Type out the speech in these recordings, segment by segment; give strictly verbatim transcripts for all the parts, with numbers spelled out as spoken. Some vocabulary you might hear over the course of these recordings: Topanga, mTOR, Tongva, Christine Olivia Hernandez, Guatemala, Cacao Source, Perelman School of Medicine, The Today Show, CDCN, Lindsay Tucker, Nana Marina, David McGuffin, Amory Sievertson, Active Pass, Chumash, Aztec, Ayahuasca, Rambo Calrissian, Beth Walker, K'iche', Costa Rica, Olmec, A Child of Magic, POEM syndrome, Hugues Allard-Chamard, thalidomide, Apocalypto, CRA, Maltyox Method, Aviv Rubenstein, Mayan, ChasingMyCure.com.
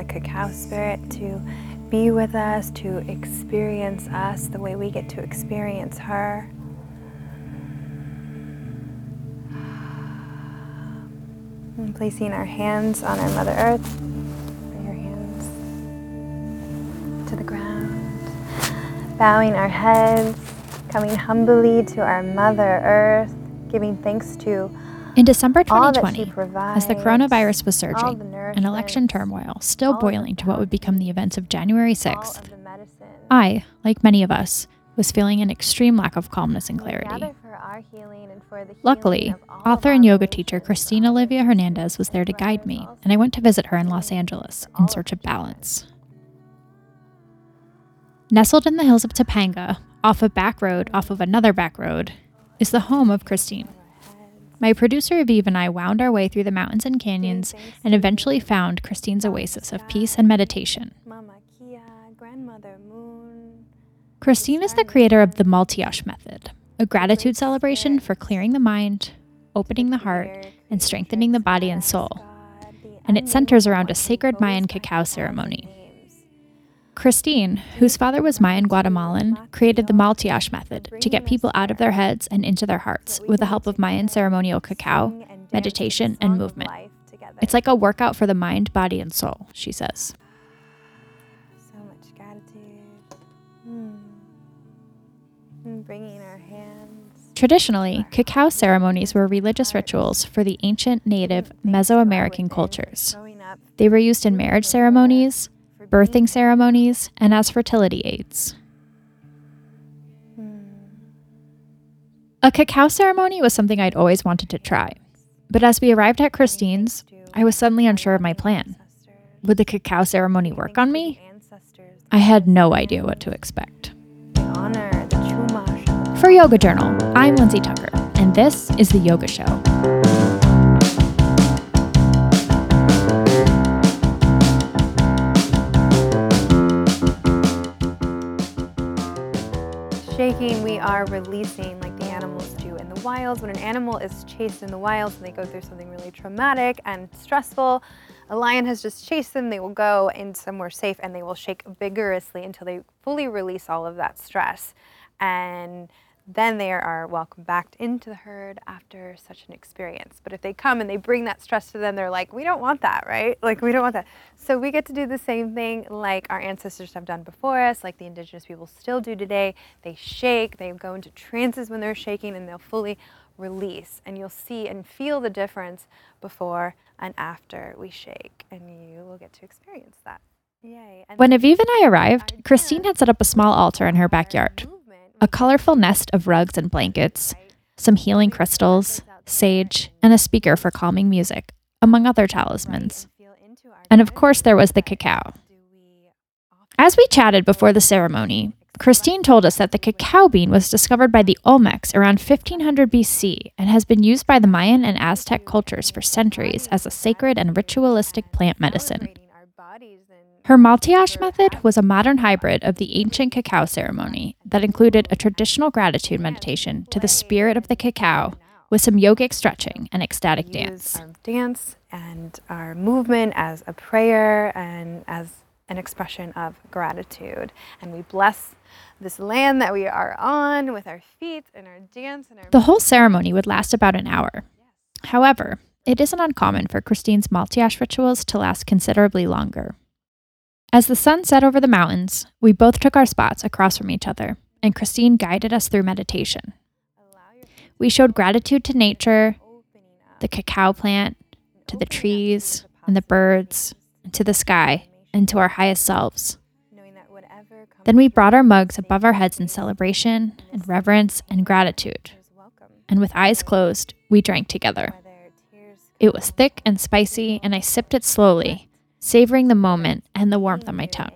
the cacao spirit to be with us, to experience us the way we get to experience her. And placing our hands on our Mother Earth. Bring your hands to the ground. Bowing our heads, coming humbly to our Mother Earth, giving thanks to In December twenty twenty, provides, as the coronavirus was surging, an election turmoil still boiling to what would become the events of January sixth, I, like many of us, was feeling an extreme lack of calmness and clarity. Luckily, author and yoga teacher Christine Olivia Hernandez was there to guide me, and I went to visit her in Los Angeles in search of balance. Nestled in the hills of Topanga, off a back road off of another back road, is the home of Christine. My producer Aviv and I wound our way through the mountains and canyons and eventually found Christine's oasis of peace and meditation. Christine is the creator of the Maltyox Method, a gratitude celebration for clearing the mind, opening the heart, and strengthening the body and soul. And it centers around a sacred Mayan cacao ceremony. Christine, whose father was Mayan Guatemalan, created the Maltyox Method to get people out of their heads and into their hearts with the help of Mayan ceremonial cacao, meditation, and movement. It's like a workout for the mind, body, and soul, she says. So much gratitude. Mm. And bringing our hands. Traditionally, cacao ceremonies were religious rituals for the ancient native Mesoamerican cultures. They were used in marriage ceremonies, birthing ceremonies, and as fertility aids. Mm. A cacao ceremony was something I'd always wanted to try, but as we arrived at Christine's, I was suddenly unsure of my plan. Would the cacao ceremony work on me? I had no idea what to expect. For Yoga Journal, I'm Lindsay Tucker, and this is The Yoga Show. Shaking, we are releasing like the animals do in the wilds. When an animal is chased in the wilds and they go through something really traumatic and stressful, a lion has just chased them, they will go in somewhere safe and they will shake vigorously until they fully release all of that stress. And then they are welcomed back into the herd after such an experience. But if they come and they bring that stress to them, they're like, we don't want that, right? Like, we don't want that. So we get to do the same thing like our ancestors have done before us, like the indigenous people still do today. They shake, they go into trances when they're shaking, and they'll fully release. And you'll see and feel the difference before and after we shake. And you will get to experience that. Yay. And when Aviv and I arrived, Christine had set up a small altar in her backyard. A colorful nest of rugs and blankets, some healing crystals, sage, and a speaker for calming music, among other talismans. And of course, there was the cacao. As we chatted before the ceremony, Christine told us that the cacao bean was discovered by the Olmecs around fifteen hundred B C and has been used by the Mayan and Aztec cultures for centuries as a sacred and ritualistic plant medicine. Her Maltyox Method was a modern hybrid of the ancient cacao ceremony that included a traditional gratitude meditation to the spirit of the cacao with some yogic stretching and ecstatic dance. Our dance and our movement as a prayer and as an expression of gratitude. And we bless this land that we are on with our feet and our dance. And our the whole ceremony would last about an hour. However, it isn't uncommon for Christine's Maltyox rituals to last considerably longer. As the sun set over the mountains, we both took our spots across from each other, and Christine guided us through meditation. We showed gratitude to nature, the cacao plant, to the trees, and the birds, and to the sky, and to our highest selves. Then we brought our mugs above our heads in celebration, and reverence, and gratitude. And with eyes closed, we drank together. It was thick and spicy, and I sipped it slowly, savoring the moment and the warmth on my tongue.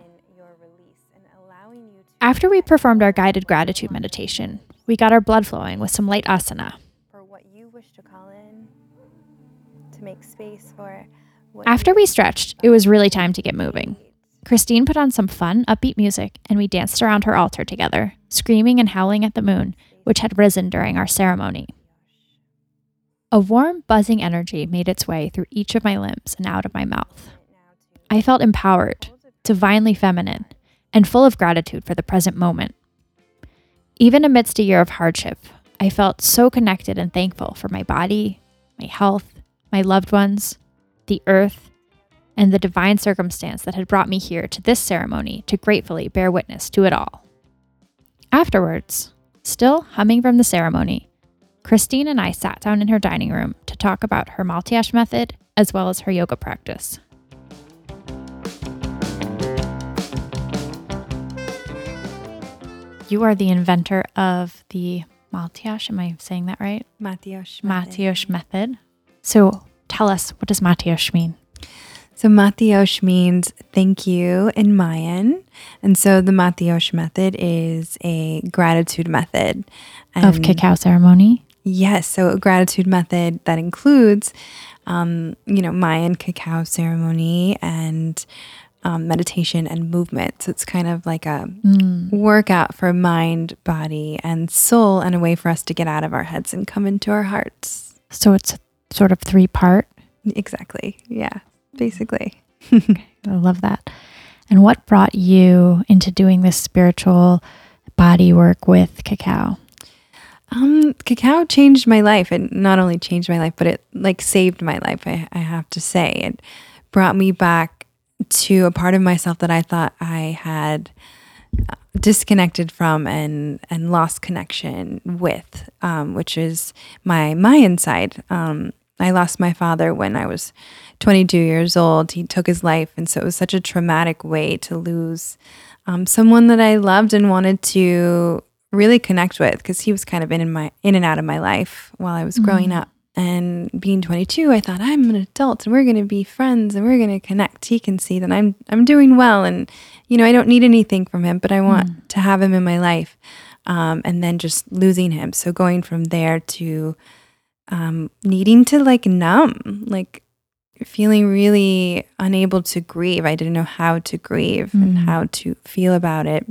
After we performed our guided gratitude meditation, we got our blood flowing with some light asana. After we stretched, it was really time to get moving. Christine put on some fun, upbeat music, and we danced around her altar together, screaming and howling at the moon, which had risen during our ceremony. A warm, buzzing energy made its way through each of my limbs and out of my mouth. I felt empowered, divinely feminine, and full of gratitude for the present moment. Even amidst a year of hardship, I felt so connected and thankful for my body, my health, my loved ones, the earth, and the divine circumstance that had brought me here to this ceremony to gratefully bear witness to it all. Afterwards, still humming from the ceremony, Christine and I sat down in her dining room to talk about her Maltyox method as well as her yoga practice. You are the inventor of the Maltyox, am I saying that right? Maltyox method. Maltyox method. So tell us, what does Maltyox mean? So Maltyox means thank you in Mayan. And so the Maltyox method is a gratitude method. And of cacao ceremony? Yes. So a gratitude method that includes, um, you know, Mayan cacao ceremony and um, meditation and movement. So it's kind of like a mm. workout for mind, body, and soul, and a way for us to get out of our heads and come into our hearts. So it's sort of three part? Exactly. Yeah. Basically. Okay, I love that. And what brought you into doing this spiritual body work with cacao? Um, cacao changed my life. It not only changed my life, but it like saved my life, I, I have to say. It brought me back to a part of myself that I thought I had disconnected from and, and lost connection with, um, which is my Mayan side. Um, I lost my father when I was twenty-two years old. He took his life, and so it was such a traumatic way to lose um, someone that I loved and wanted to really connect with, because he was kind of in, in my in and out of my life while I was mm-hmm. growing up. And being twenty-two, I thought, I'm an adult, and we're going to be friends, and we're going to connect. He can see that I'm I'm doing well, and you know I don't need anything from him, but I want mm-hmm. to have him in my life. Um, and then just losing him, so going from there to Um, needing to like numb, like feeling really unable to grieve. I didn't know how to grieve mm. and how to feel about it.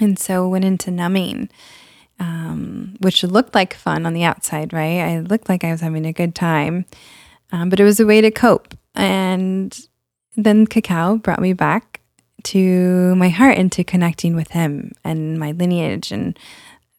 And so went into numbing, um, which looked like fun on the outside, right? I looked like I was having a good time, um, but it was a way to cope. And then cacao brought me back to my heart and to connecting with him and my lineage and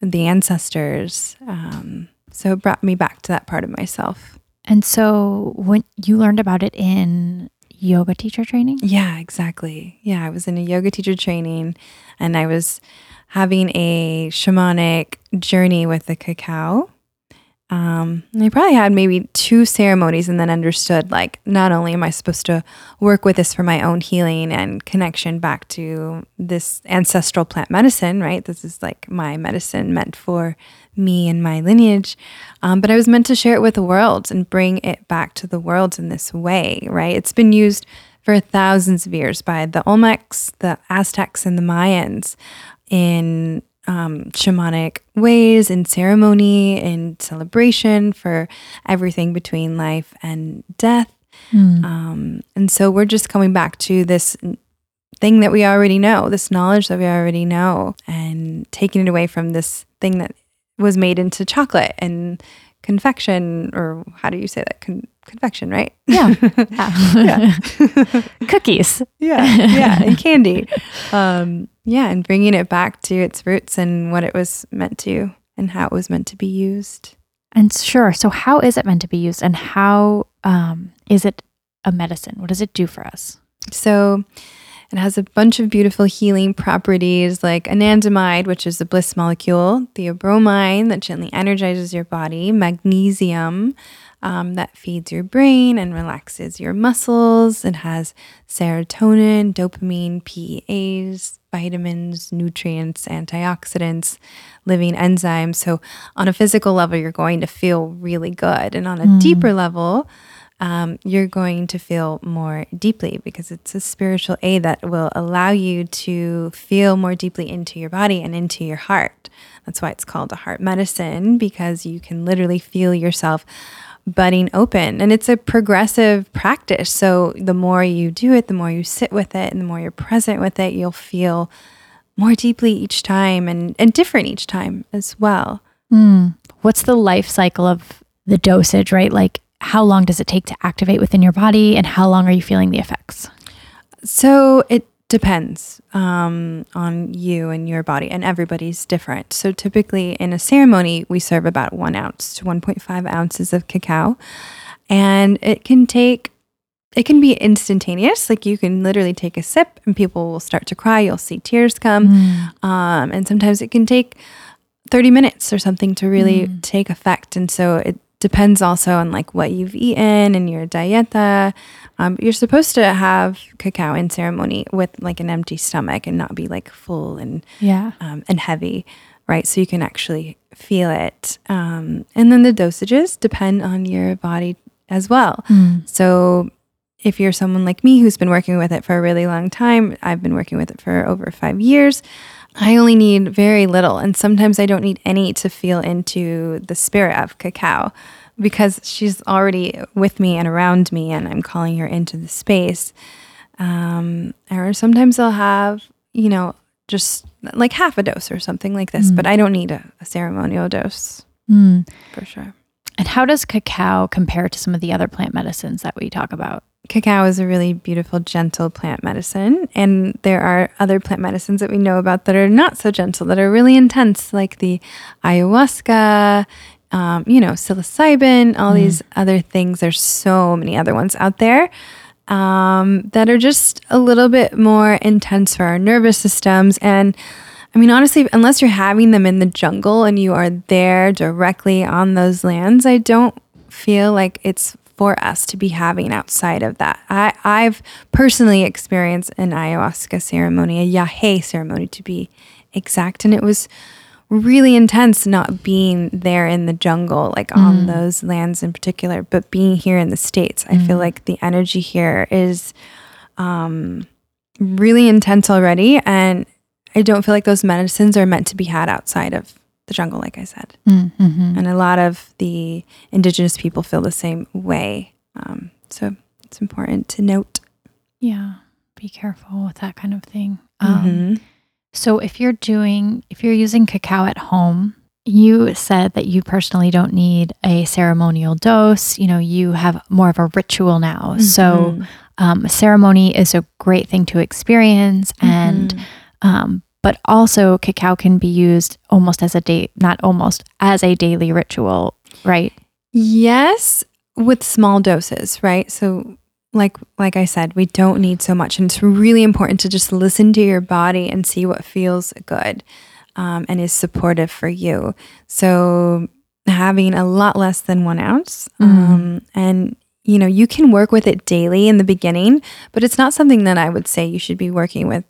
the ancestors. Um So it brought me back to that part of myself. And so when you learned about it in yoga teacher training? Yeah, exactly. Yeah, I was in a yoga teacher training, and I was having a shamanic journey with the cacao. Um, and I probably had maybe two ceremonies, and then understood, like, not only am I supposed to work with this for my own healing and connection back to this ancestral plant medicine, right? This is like my medicine meant for me and my lineage, um, but I was meant to share it with the world and bring it back to the world in this way, right? It's been used for thousands of years by the Olmecs, the Aztecs, and the Mayans in Um, shamanic ways, in ceremony, in celebration for everything between life and death. Mm. Um, and so we're just coming back to this thing that we already know, this knowledge that we already know, and taking it away from this thing that was made into chocolate and confection, or how do you say that? Con- confection, right? Yeah. yeah. yeah. Cookies. Yeah. Yeah. And candy. Um, Yeah, and bringing it back to its roots and what it was meant to and how it was meant to be used. And sure, so how is it meant to be used, and how um, is it a medicine? What does it do for us? So it has a bunch of beautiful healing properties, like anandamide, which is the bliss molecule, theobromine, that gently energizes your body, magnesium, Um, that feeds your brain and relaxes your muscles. It has serotonin, dopamine, P E As, vitamins, nutrients, antioxidants, living enzymes. So on a physical level, you're going to feel really good. And on a mm. deeper level, um, you're going to feel more deeply, because it's a spiritual aid that will allow you to feel more deeply into your body and into your heart. That's why it's called a heart medicine, because you can literally feel yourself budding open. And it's a progressive practice. So the more you do it, the more you sit with it, and the more you're present with it, you'll feel more deeply each time, and, and different each time as well. Mm. What's the life cycle of the dosage, right? Like, how long does it take to activate within your body, and how long are you feeling the effects? So it depends um, on you and your body, and everybody's different. So typically in a ceremony, we serve about one ounce to one point five ounces of cacao, and it can take, it can be instantaneous. Like you can literally take a sip and people will start to cry. You'll see tears come. Mm. Um, and sometimes it can take thirty minutes or something to really mm. take effect. And so it depends also on like what you've eaten and your dieta. Um, you're supposed to have cacao in ceremony with like an empty stomach and not be like full and yeah um, and heavy, right? So you can actually feel it. Um, and then the dosages depend on your body as well. Mm. So if you're someone like me who's been working with it for a really long time, I've been working with it for over five years. I only need very little, and sometimes I don't need any to feel into the spirit of cacao because she's already with me and around me, and I'm calling her into the space. Um, or sometimes I'll have, you know, just like half a dose or something like this, mm. but I don't need a, a ceremonial dose mm. for sure. And how does cacao compare to some of the other plant medicines that we talk about? Cacao is a really beautiful, gentle plant medicine, and there are other plant medicines that we know about that are not so gentle, that are really intense, like the ayahuasca, um, you know, psilocybin, all mm. these other things. There's so many other ones out there um, that are just a little bit more intense for our nervous systems. And I mean, honestly, unless you're having them in the jungle and you are there directly on those lands, I don't feel like it's for us to be having outside of that. I, I've personally experienced an ayahuasca ceremony, a yahé ceremony to be exact, and it was really intense not being there in the jungle, like mm. on those lands in particular, but being here in the States. Mm. I feel like the energy here is um, really intense already, and I don't feel like those medicines are meant to be had outside of the jungle, like I said. Mm-hmm. And a lot of the indigenous people feel the same way. Um, so it's important to note. Yeah. Be careful with that kind of thing. Um, mm-hmm. So if you're doing, if you're using cacao at home, you said that you personally don't need a ceremonial dose. You know, you have more of a ritual now. Mm-hmm. So um, a ceremony is a great thing to experience mm-hmm. and, um, but also cacao can be used almost as a day, not almost, as a daily ritual, right? Yes, with small doses, right? So like like I said, we don't need so much. And it's really important to just listen to your body and see what feels good um, and is supportive for you. So having a lot less than one ounce um, mm-hmm. and you know, you can work with it daily in the beginning, but it's not something that I would say you should be working with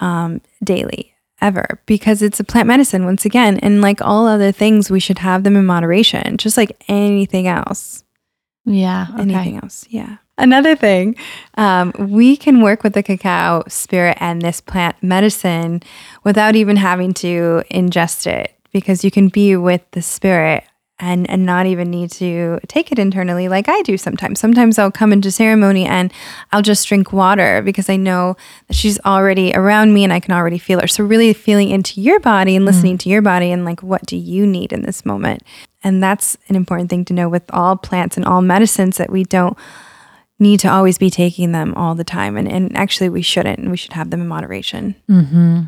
um, daily ever, because it's a plant medicine once again. And like all other things, we should have them in moderation, just like anything else. Yeah. Okay. Anything else. Yeah. Another thing, um, we can work with the cacao spirit and this plant medicine without even having to ingest it, because you can be with the spirit and, and not even need to take it internally like I do sometimes. Sometimes I'll come into ceremony and I'll just drink water because I know that she's already around me and I can already feel her. So really feeling into your body and listening mm. to your body and like, what do you need in this moment? And that's an important thing to know with all plants and all medicines, that we don't need to always be taking them all the time. And, and actually we shouldn't, and we should have them in moderation. Mm-hmm.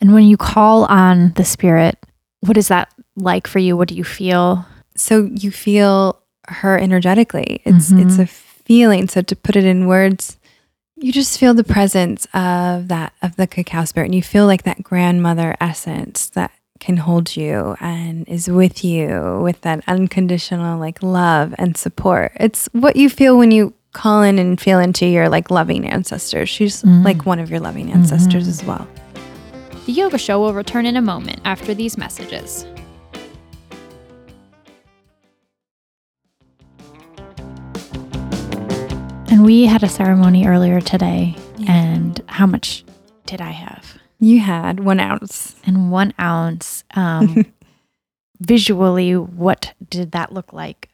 And when you call on the spirit, what is that like for you? What do you feel? So you feel her energetically. It's mm-hmm. it's a feeling. So to put it in words, you just feel the presence of that, of the cacao spirit. And you feel like that grandmother essence that can hold you and is with you with that unconditional like love and support. It's what you feel when you call in and feel into your like loving ancestors. She's mm. like one of your loving ancestors mm-hmm. as well. The Yoga Show will return in a moment after these messages. And we had a ceremony earlier today, yeah. and how much did I have? You had one ounce. And one ounce. Um, visually, what did that look like?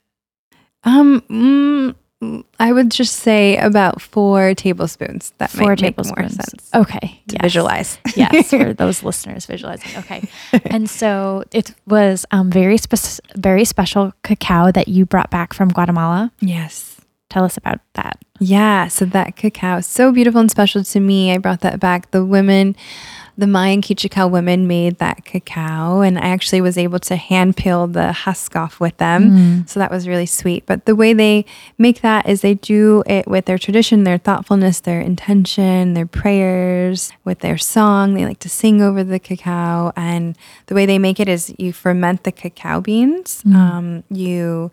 Um, mm, I would just say about four tablespoons. That four might tablespoons. Make more sense. Okay. To yes. visualize. Yes, for those listeners visualizing. Okay. And so it was um, very, spe- very special cacao that you brought back from Guatemala. Yes. Tell us about that. Yeah, so that cacao is so beautiful and special to me. I brought that back. The women, the Mayan K'iche' women made that cacao, and I actually was able to hand peel the husk off with them. Mm. So that was really sweet. But the way they make that is they do it with their tradition, their thoughtfulness, their intention, their prayers, with their song. They like to sing over the cacao. And the way they make it is you ferment the cacao beans. Mm. Um, you...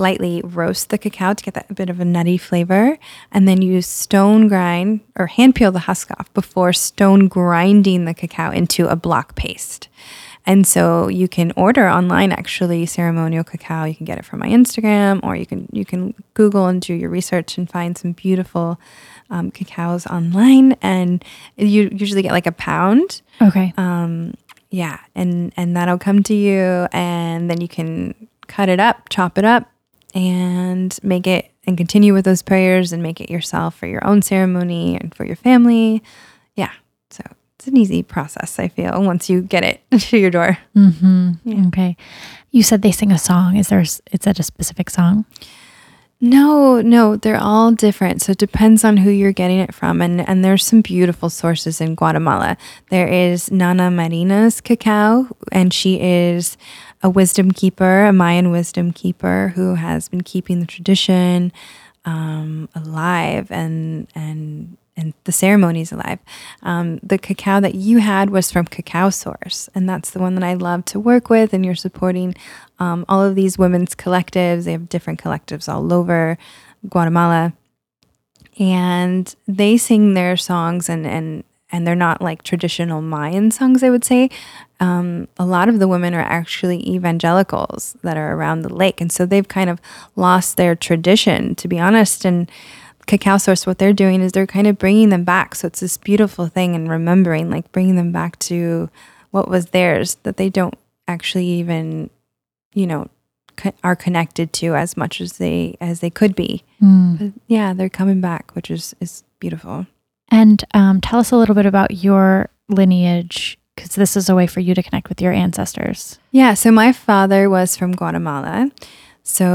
lightly roast the cacao to get that bit of a nutty flavor, and then you stone grind or hand peel the husk off before stone grinding the cacao into a block paste. And so you can order online, actually, ceremonial cacao. You can get it from my Instagram, or you can you can Google and do your research and find some beautiful um, cacaos online. And you usually get like a pound. Okay. Um, yeah, and and that'll come to you, and then you can cut it up, chop it up, and make it and continue with those prayers and make it yourself for your own ceremony and for your family. Yeah. So it's an easy process, I feel, once you get it to your door. Mm-hmm. Yeah. Okay. You said they sing a song. Is there, is that a specific song? No, no, they're all different. So it depends on who you're getting it from. And, and there's some beautiful sources in Guatemala. There is Nana Marina's cacao, and she is a wisdom keeper, a Mayan wisdom keeper who has been keeping the tradition um, alive and and and the ceremonies alive. Um, the cacao that you had was from Cacao Source, and that's the one that I love to work with, and you're supporting Um, all of these women's collectives. They have different collectives all over Guatemala, and they sing their songs, and, and, and they're not like traditional Mayan songs, I would say. Um, a lot of the women are actually evangelicals that are around the lake, and so they've kind of lost their tradition, to be honest, and Cacao Source, what they're doing is they're kind of bringing them back. So it's this beautiful thing, and remembering, like bringing them back to what was theirs that they don't actually even... you know, co- are connected to as much as they as they could be. Mm. But yeah, they're coming back, which is, is beautiful. And um, tell us a little bit about your lineage, because this is a way for you to connect with your ancestors. Yeah, so my father was from Guatemala. So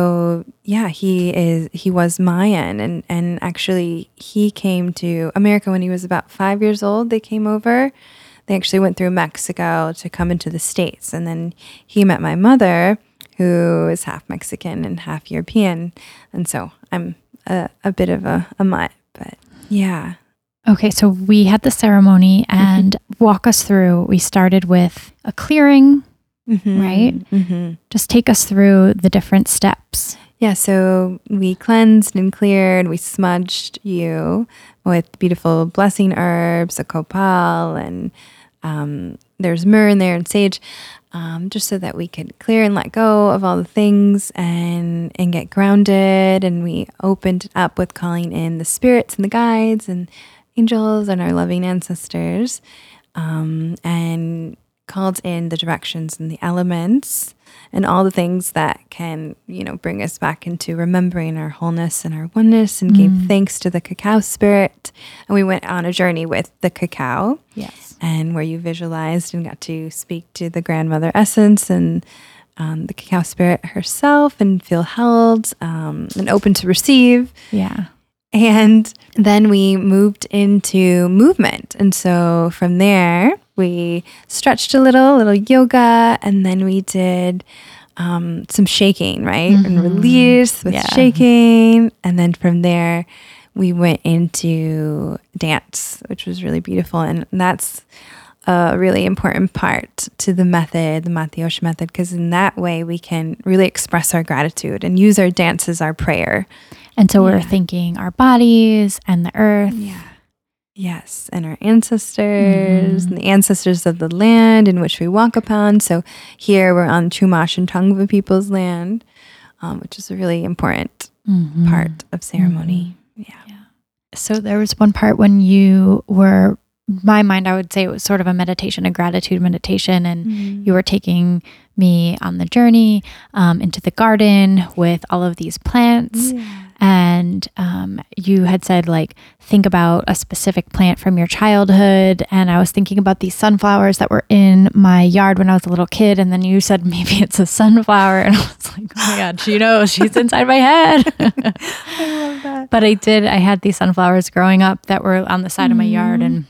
yeah, he is he was Mayan, and, and actually he came to America when he was about five years old. They came over. They actually went through Mexico to come into the States. And then he met my mother, who is half Mexican and half European. And so I'm a, a bit of a, a mutt, but yeah. Okay, so we had the ceremony, and mm-hmm. walk us through. We started with a clearing, mm-hmm. right? Mm-hmm. Just take us through the different steps. Yeah, so we cleansed and cleared. We smudged you with beautiful blessing herbs, a copal, and um, there's myrrh in there and sage, um, just so that we could clear and let go of all the things and and get grounded. And we opened it up with calling in the spirits and the guides and angels and our loving ancestors, um, and called in the directions and the elements and all the things that can, you know, bring us back into remembering our wholeness and our oneness, and mm. gave thanks to the cacao spirit. And we went on a journey with the cacao. Yes. And where you visualized and got to speak to the grandmother essence and um, the cacao spirit herself, and feel held um, and open to receive. Yeah. And then we moved into movement. And so from there, we stretched a little, little yoga, and then we did um, some shaking, right? Mm-hmm. And release with yeah. shaking. And then from there, we went into dance, which was really beautiful. And that's a really important part to the method, the Maltyox Method, because in that way, we can really express our gratitude and use our dance as our prayer. And so yeah. we're thinking our bodies and the earth. Yeah. Yes, and our ancestors, mm. and the ancestors of the land in which we walk upon. So here we're on Chumash and Tongva people's land, um, which is a really important mm-hmm. part of ceremony. Mm-hmm. Yeah. yeah. So there was one part when you were, my mind, I would say it was sort of a meditation, a gratitude meditation, and mm. you were taking me on the journey um, into the garden with all of these plants. Yeah. And um, you had said, like, think about a specific plant from your childhood. And I was thinking about these sunflowers that were in my yard when I was a little kid. And then you said, maybe it's a sunflower. And I was like, oh my God, she knows. She's inside my head. I love that. But I did. I had these sunflowers growing up that were on the side mm-hmm. of my yard. And,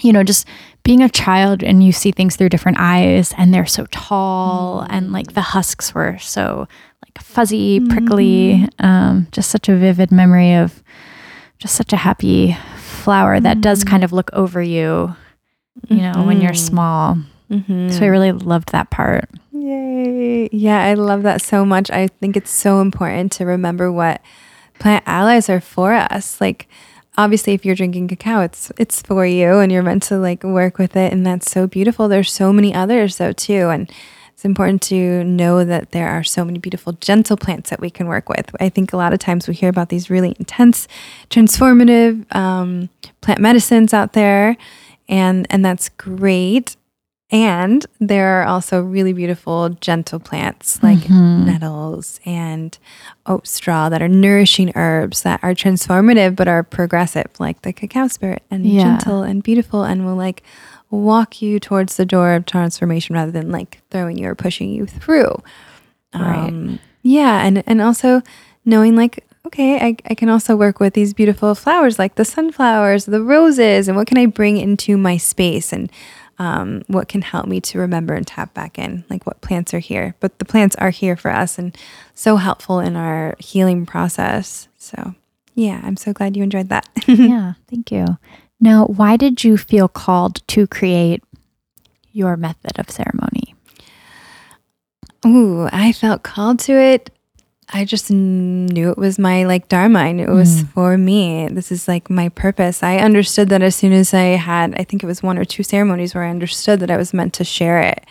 you know, just being a child and you see things through different eyes and they're so tall mm-hmm. and, like, the husks were so fuzzy, prickly, mm. um, just such a vivid memory of just such a happy flower that mm. does kind of look over you, you mm-hmm. know, when you're small. Mm-hmm. So I really loved that part. Yay. Yeah, I love that so much. I think it's so important to remember what plant allies are for us. Like, obviously, if you're drinking cacao, it's it's for you and you're meant to, like, work with it. And that's so beautiful. There's so many others, though, too. And it's important to know that there are so many beautiful, gentle plants that we can work with. I think a lot of times we hear about these really intense, transformative um, plant medicines out there, and and that's great. And there are also really beautiful, gentle plants like mm-hmm. nettles and oat straw that are nourishing herbs that are transformative but are progressive, like the cacao spirit, and yeah. gentle and beautiful, and will, like, walk you towards the door of transformation rather than, like, throwing you or pushing you through. Um, right. Yeah. And, and also knowing, like, okay, I, I can also work with these beautiful flowers, like the sunflowers, the roses, and what can I bring into my space, and um, what can help me to remember and tap back in, like, what plants are here. But the plants are here for us and so helpful in our healing process. So yeah, I'm so glad you enjoyed that. Yeah. Thank you. Now, why did you feel called to create your method of ceremony? Ooh, I felt called to it. I just knew it was my, like, dharma. I knew it was mm. for me. This is, like, my purpose. I understood that as soon as I had, I think it was one or two ceremonies where I understood that I was meant to share it,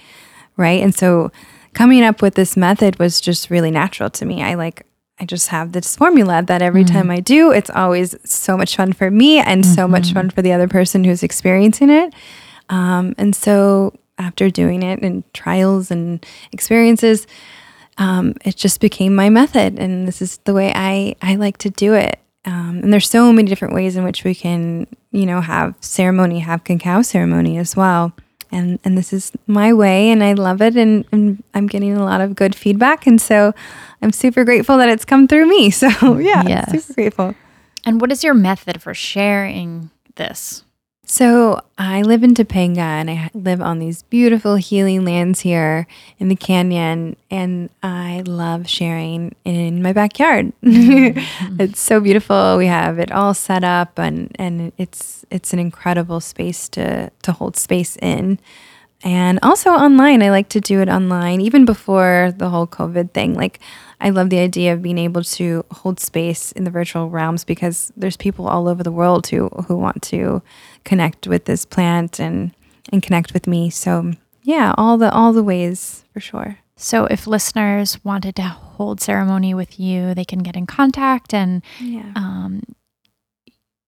right? And so coming up with this method was just really natural to me. I, like, I just have this formula that every mm. time I do, it's always so much fun for me and mm-hmm. so much fun for the other person who's experiencing it. Um, and so after doing it and trials and experiences, um, it just became my method. And this is the way I, I like to do it. Um, and there's so many different ways in which we can, you know, have ceremony, have cacao ceremony as well. And and this is my way, and I love it, and, and I'm getting a lot of good feedback, and so I'm super grateful that it's come through me. So yeah, yes. super grateful. And what is your method for sharing this? So I live in Topanga, and I live on these beautiful healing lands here in the canyon, and I love sharing in my backyard. Mm-hmm. It's so beautiful. We have it all set up, and, and it's it's an incredible space to, to hold space in. And also online, I like to do it online, even before the whole COVID thing. Like, I love the idea of being able to hold space in the virtual realms, because there's people all over the world who, who want to connect with this plant and, and connect with me. So yeah, all the all the ways for sure. So if listeners wanted to hold ceremony with you, they can get in contact, and yeah. um,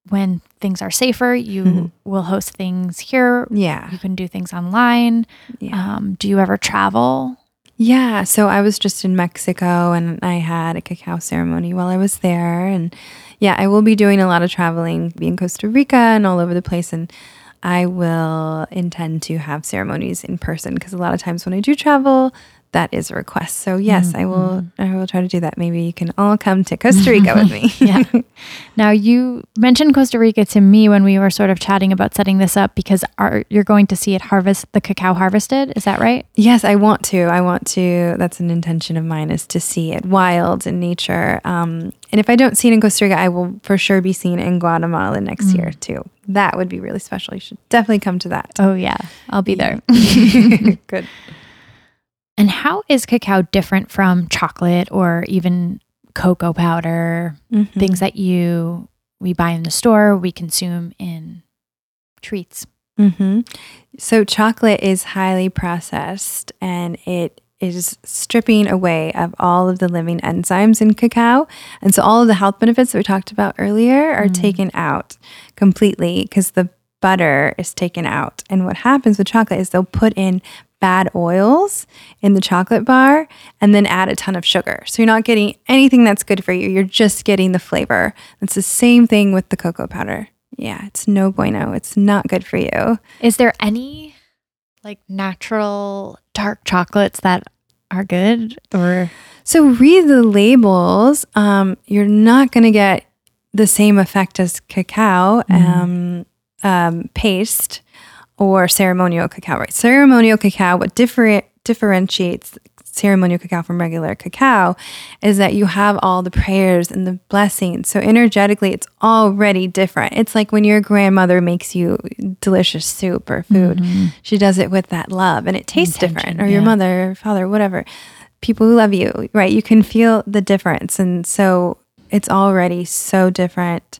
when things are safer, you mm-hmm. will host things here. Yeah. You can do things online. Yeah. Um, do you ever travel? Yeah. So I was just in Mexico, and I had a cacao ceremony while I was there. And yeah, I will be doing a lot of traveling, be in Costa Rica and all over the place. And I will intend to have ceremonies in person, because a lot of times when I do travel, that is a request. So yes, mm-hmm. I will I will try to do that. Maybe you can all come to Costa Rica with me. Yeah. Now, you mentioned Costa Rica to me when we were sort of chatting about setting this up, because are, you're going to see it harvest, the cacao harvested. Is that right? Yes, I want to. I want to. That's an intention of mine, is to see it wild in nature. Um, and if I don't see it in Costa Rica, I will for sure be seen in Guatemala next mm. year too. That would be really special. You should definitely come to that. Oh yeah, I'll be there. Good. And how is cacao different from chocolate or even cocoa powder, mm-hmm. things that you we buy in the store, we consume in treats? Mm-hmm. So chocolate is highly processed, and it is stripping away of all of the living enzymes in cacao. And so all of the health benefits that we talked about earlier are mm. taken out completely, because the butter is taken out. And what happens with chocolate is they'll put in bad oils in the chocolate bar and then add a ton of sugar. So you're not getting anything that's good for you. You're just getting the flavor. It's the same thing with the cocoa powder. Yeah, it's no bueno. It's not good for you. Is there any like natural dark chocolates that are good? Or so read the labels. Um, you're not going to get the same effect as cacao um, mm. um, paste or ceremonial cacao, right? Ceremonial cacao, what different differentiates ceremonial cacao from regular cacao is that you have all the prayers and the blessings. So energetically, it's already different. It's like when your grandmother makes you delicious soup or food, mm-hmm. she does it with that love and it tastes Intention, different. Or yeah. your mother, father, whatever. People who love you, right? You can feel the difference. And so it's already so different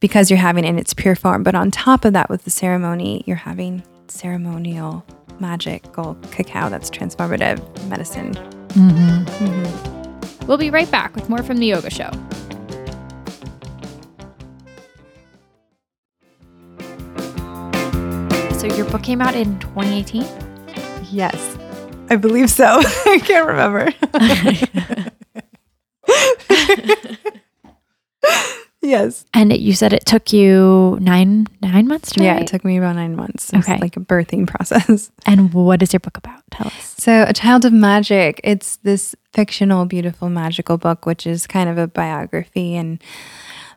because you're having it in its pure form. But on top of that, with the ceremony, you're having ceremonial, magical cacao that's transformative medicine. Mm-hmm. Mm-hmm. We'll be right back with more from The Yoga Show. So your book came out in twenty eighteen? Yes, I believe so. I can't remember. Yes. And it, you said it took you nine nine months to write? Yeah, it took me about nine months. It's okay. Like a birthing process. And what is your book about? Tell us. So A Child of Magic, it's this fictional, beautiful, magical book, which is kind of a biography and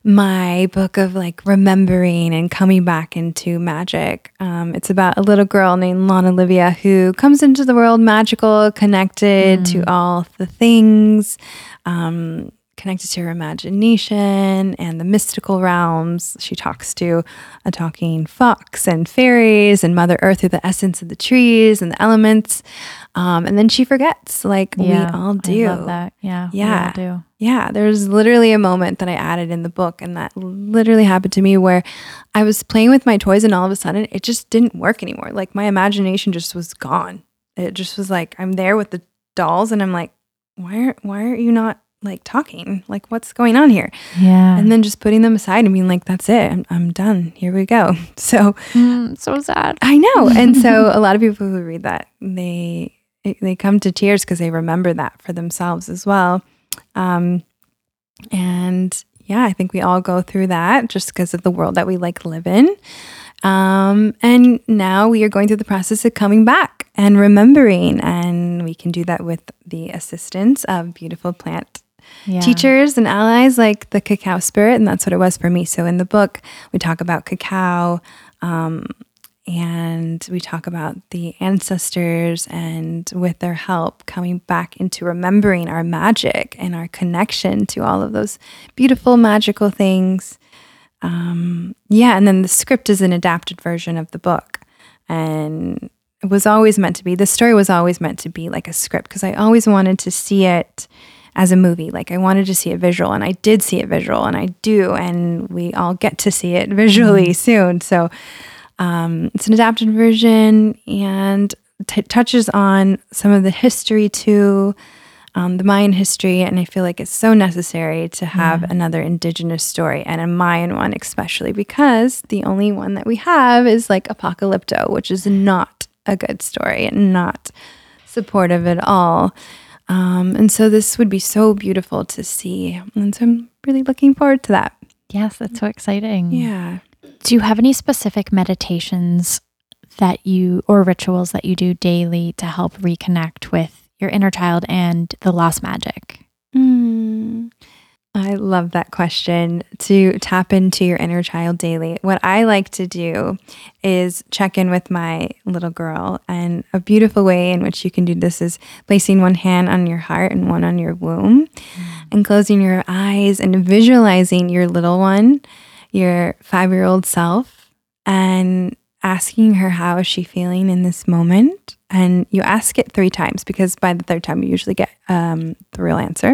my book of like remembering and coming back into magic. Um, it's about a little girl named Lana Olivia who comes into the world magical, connected mm. to all the things, um, connected to her imagination and the mystical realms. She talks to a talking fox and fairies and Mother Earth through the essence of the trees and the elements. Um, and then she forgets, like yeah, we all do. I love that. Yeah, yeah, we all do. Yeah, there's literally a moment that I added in the book, and that literally happened to me where I was playing with my toys and all of a sudden it just didn't work anymore. Like my imagination just was gone. It just was like, I'm there with the dolls and I'm like, why are, why are you not like talking, like what's going on here? Yeah. And then just putting them aside and being like, that's it. I'm, I'm done. Here we go. So, mm, so sad. I know. And so a lot of people who read that, they, they come to tears because they remember that for themselves as well. Um, and yeah, I think we all go through that just because of the world that we like live in. Um, and now we are going through the process of coming back and remembering. And we can do that with the assistance of beautiful plant Yeah. teachers and allies like the cacao spirit, and that's what it was for me. So in the book we talk about cacao, um, and we talk about the ancestors and with their help coming back into remembering our magic and our connection to all of those beautiful magical things. Um, yeah, and then the script is an adapted version of the book, and it was always meant to be, the story was always meant to be like a script because I always wanted to see it as a movie. Like I wanted to see it visual, and I did see it visual, and I do, and we all get to see it visually mm-hmm. soon. So um, it's an adapted version and t- touches on some of the history too, um, the Mayan history, and I feel like it's so necessary to have yeah. another indigenous story, and a Mayan one especially, because the only one that we have is like Apocalypto, which is not a good story and not supportive at all. Um, and so this would be so beautiful to see. And so I'm really looking forward to that. Yes, that's so exciting. Yeah. Do you have any specific meditations that you, or rituals that you do daily to help reconnect with your inner child and the lost magic? Mm, I love that question. To tap into your inner child daily. What I like to do is check in with my little girl. And a beautiful way in which you can do this is placing one hand on your heart and one on your womb and closing your eyes and visualizing your little one, your five-year-old self, and asking her how is she feeling in this moment. And you ask it three times because by the third time you usually get um, the real answer.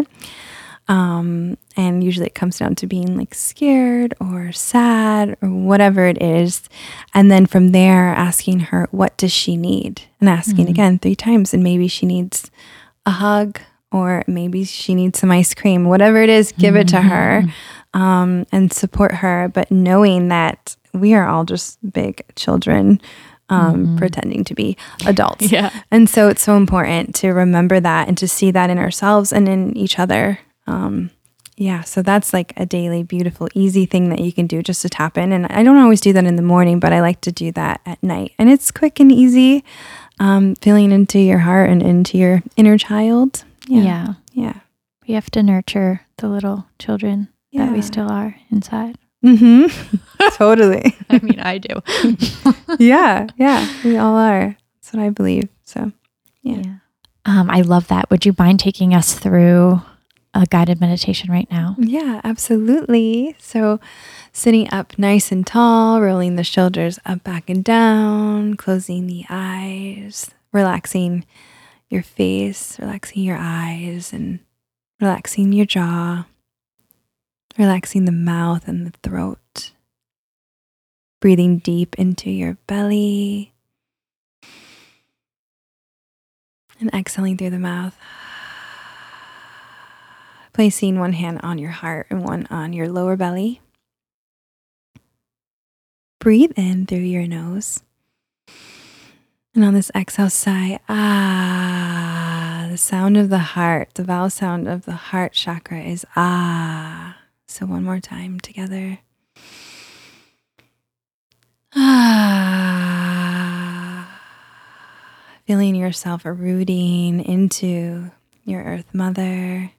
Um, and usually it comes down to being like scared or sad or whatever it is. And then from there, asking her, what does she need? And asking mm-hmm. again three times. And maybe she needs a hug, or maybe she needs some ice cream, whatever it is, give mm-hmm. it to her, um, and support her. But knowing that we are all just big children, um, mm-hmm. pretending to be adults. Yeah. And so it's so important to remember that and to see that in ourselves and in each other. Um, yeah. So that's like a daily, beautiful, easy thing that you can do just to tap in. And I don't always do that in the morning, but I like to do that at night. And it's quick and easy, um, feeling into your heart and into your inner child. Yeah. Yeah. Yeah. We have to nurture the little children yeah. that we still are inside. Mm-hmm. Totally. I mean, I do. Yeah. Yeah. We all are. That's what I believe. So, yeah. yeah. Um, I love that. Would you mind taking us through a guided meditation right now? Yeah, absolutely. So sitting up nice and tall, rolling the shoulders up, back and down, closing the eyes, relaxing your face, relaxing your eyes, and relaxing your jaw, relaxing the mouth and the throat, breathing deep into your belly, and exhaling through the mouth, placing one hand on your heart and one on your lower belly. Breathe in through your nose. And on this exhale, sigh, ah, the sound of the heart, the vowel sound of the heart chakra is ah. So one more time together. Ah. Feeling yourself rooting into your Earth Mother.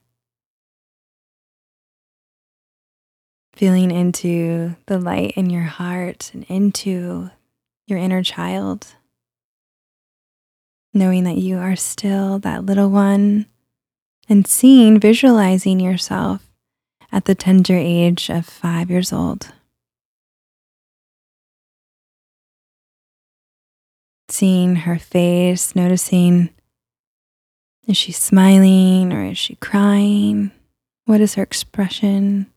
Feeling into the light in your heart and into your inner child. Knowing that you are still that little one, and seeing, visualizing yourself at the tender age of five years old. Seeing her face, noticing, is she smiling or is she crying? What is her expression?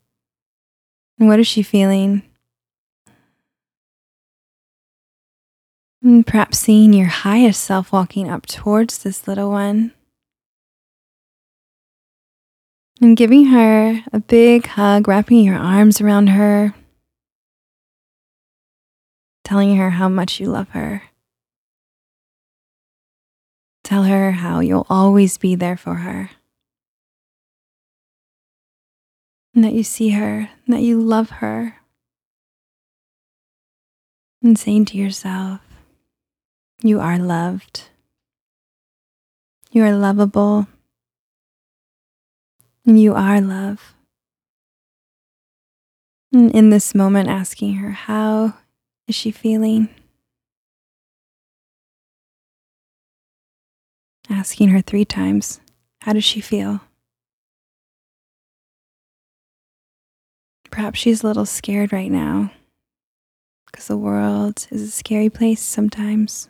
And what is she feeling? And perhaps seeing your highest self walking up towards this little one and giving her a big hug, wrapping your arms around her, telling her how much you love her. Tell her how you'll always be there for her, and that you see her, and that you love her, and saying to yourself, you are loved. You are lovable. You are love. And in this moment, asking her, how is she feeling? Asking her three times, how does she feel? Perhaps she's a little scared right now because the world is a scary place sometimes.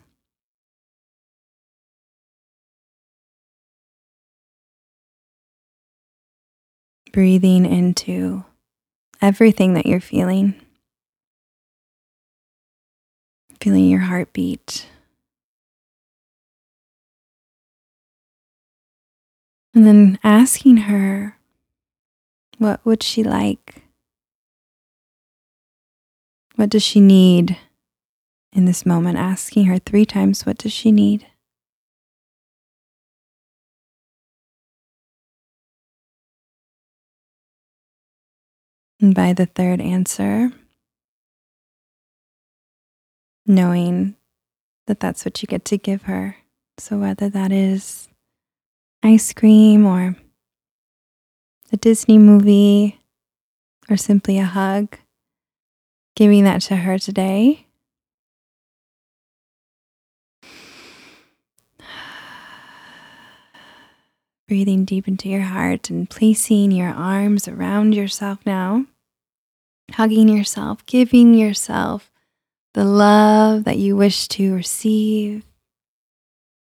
Breathing into everything that you're feeling. Feeling your heartbeat. And then asking her, what would she like? What does she need in this moment? Asking her three times, what does she need? And by the third answer, knowing that that's what you get to give her. So whether that is ice cream or a Disney movie or simply a hug, giving that to her today. Breathing deep into your heart and placing your arms around yourself now. Hugging yourself, giving yourself the love that you wish to receive.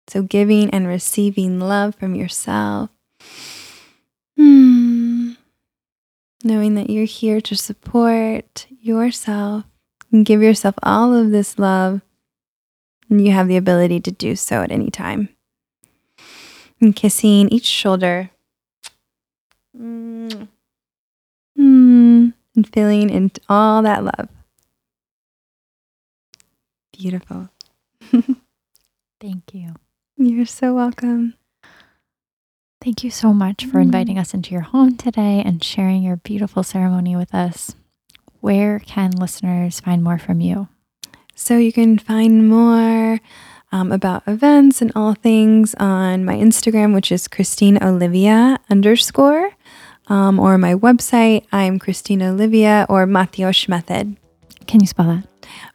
So giving and receiving love from yourself. Mm. Knowing that you're here to support yourself and give yourself all of this love. And you have the ability to do so at any time. And kissing each shoulder. Mm. Mm. And feeling in all that love. Beautiful. Thank you. You're so welcome. Thank you so much for inviting us into your home today and sharing your beautiful ceremony with us. Where can listeners find more from you? So you can find more um, about events and all things on my Instagram, which is Christine Olivia underscore, um, or my website, I'm Christine Olivia or Maltyox Method. Can you spell that?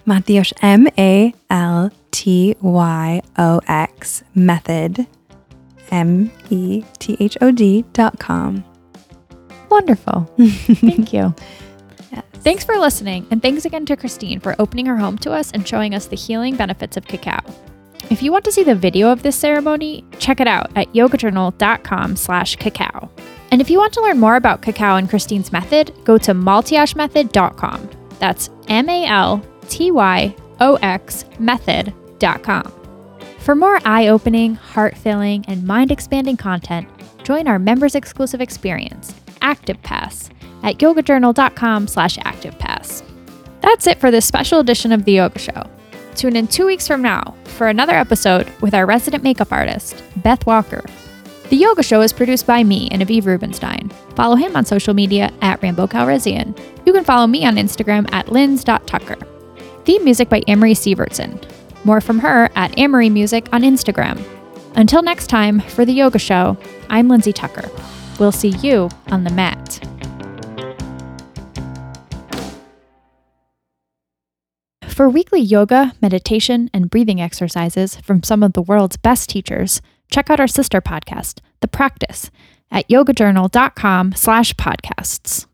Maltyox, M A L T Y O X, Method, M E T H O D dot com. Wonderful. Thank you. Yes. Thanks for listening, and thanks again to Christine for opening her home to us and showing us the healing benefits of cacao. If you want to see the video of this ceremony, check it out at yogajournal.com slash cacao. And if you want to learn more about cacao and Christine's method, go to maltyox method dot com. That's M A L T Y O X method dot com. For more eye-opening, heart-filling, and mind-expanding content, join our members-exclusive experience, Active Pass, at yogajournal.com slash Active Pass. That's it for this special edition of The Yoga Show. Tune in two weeks from now for another episode with our resident makeup artist, Beth Walker. The Yoga Show is produced by me and Aviv Rubenstein. Follow him on social media at Rambo Calrissian. You can follow me on Instagram at linds.tucker. Theme music by Amory Sievertson. More from her at Amory Music on Instagram. Until next time, for The Yoga Show, I'm Lindsay Tucker. We'll see you on the mat. For weekly yoga, meditation, and breathing exercises from some of the world's best teachers, check out our sister podcast, The Practice, at yogajournal.com slash podcasts.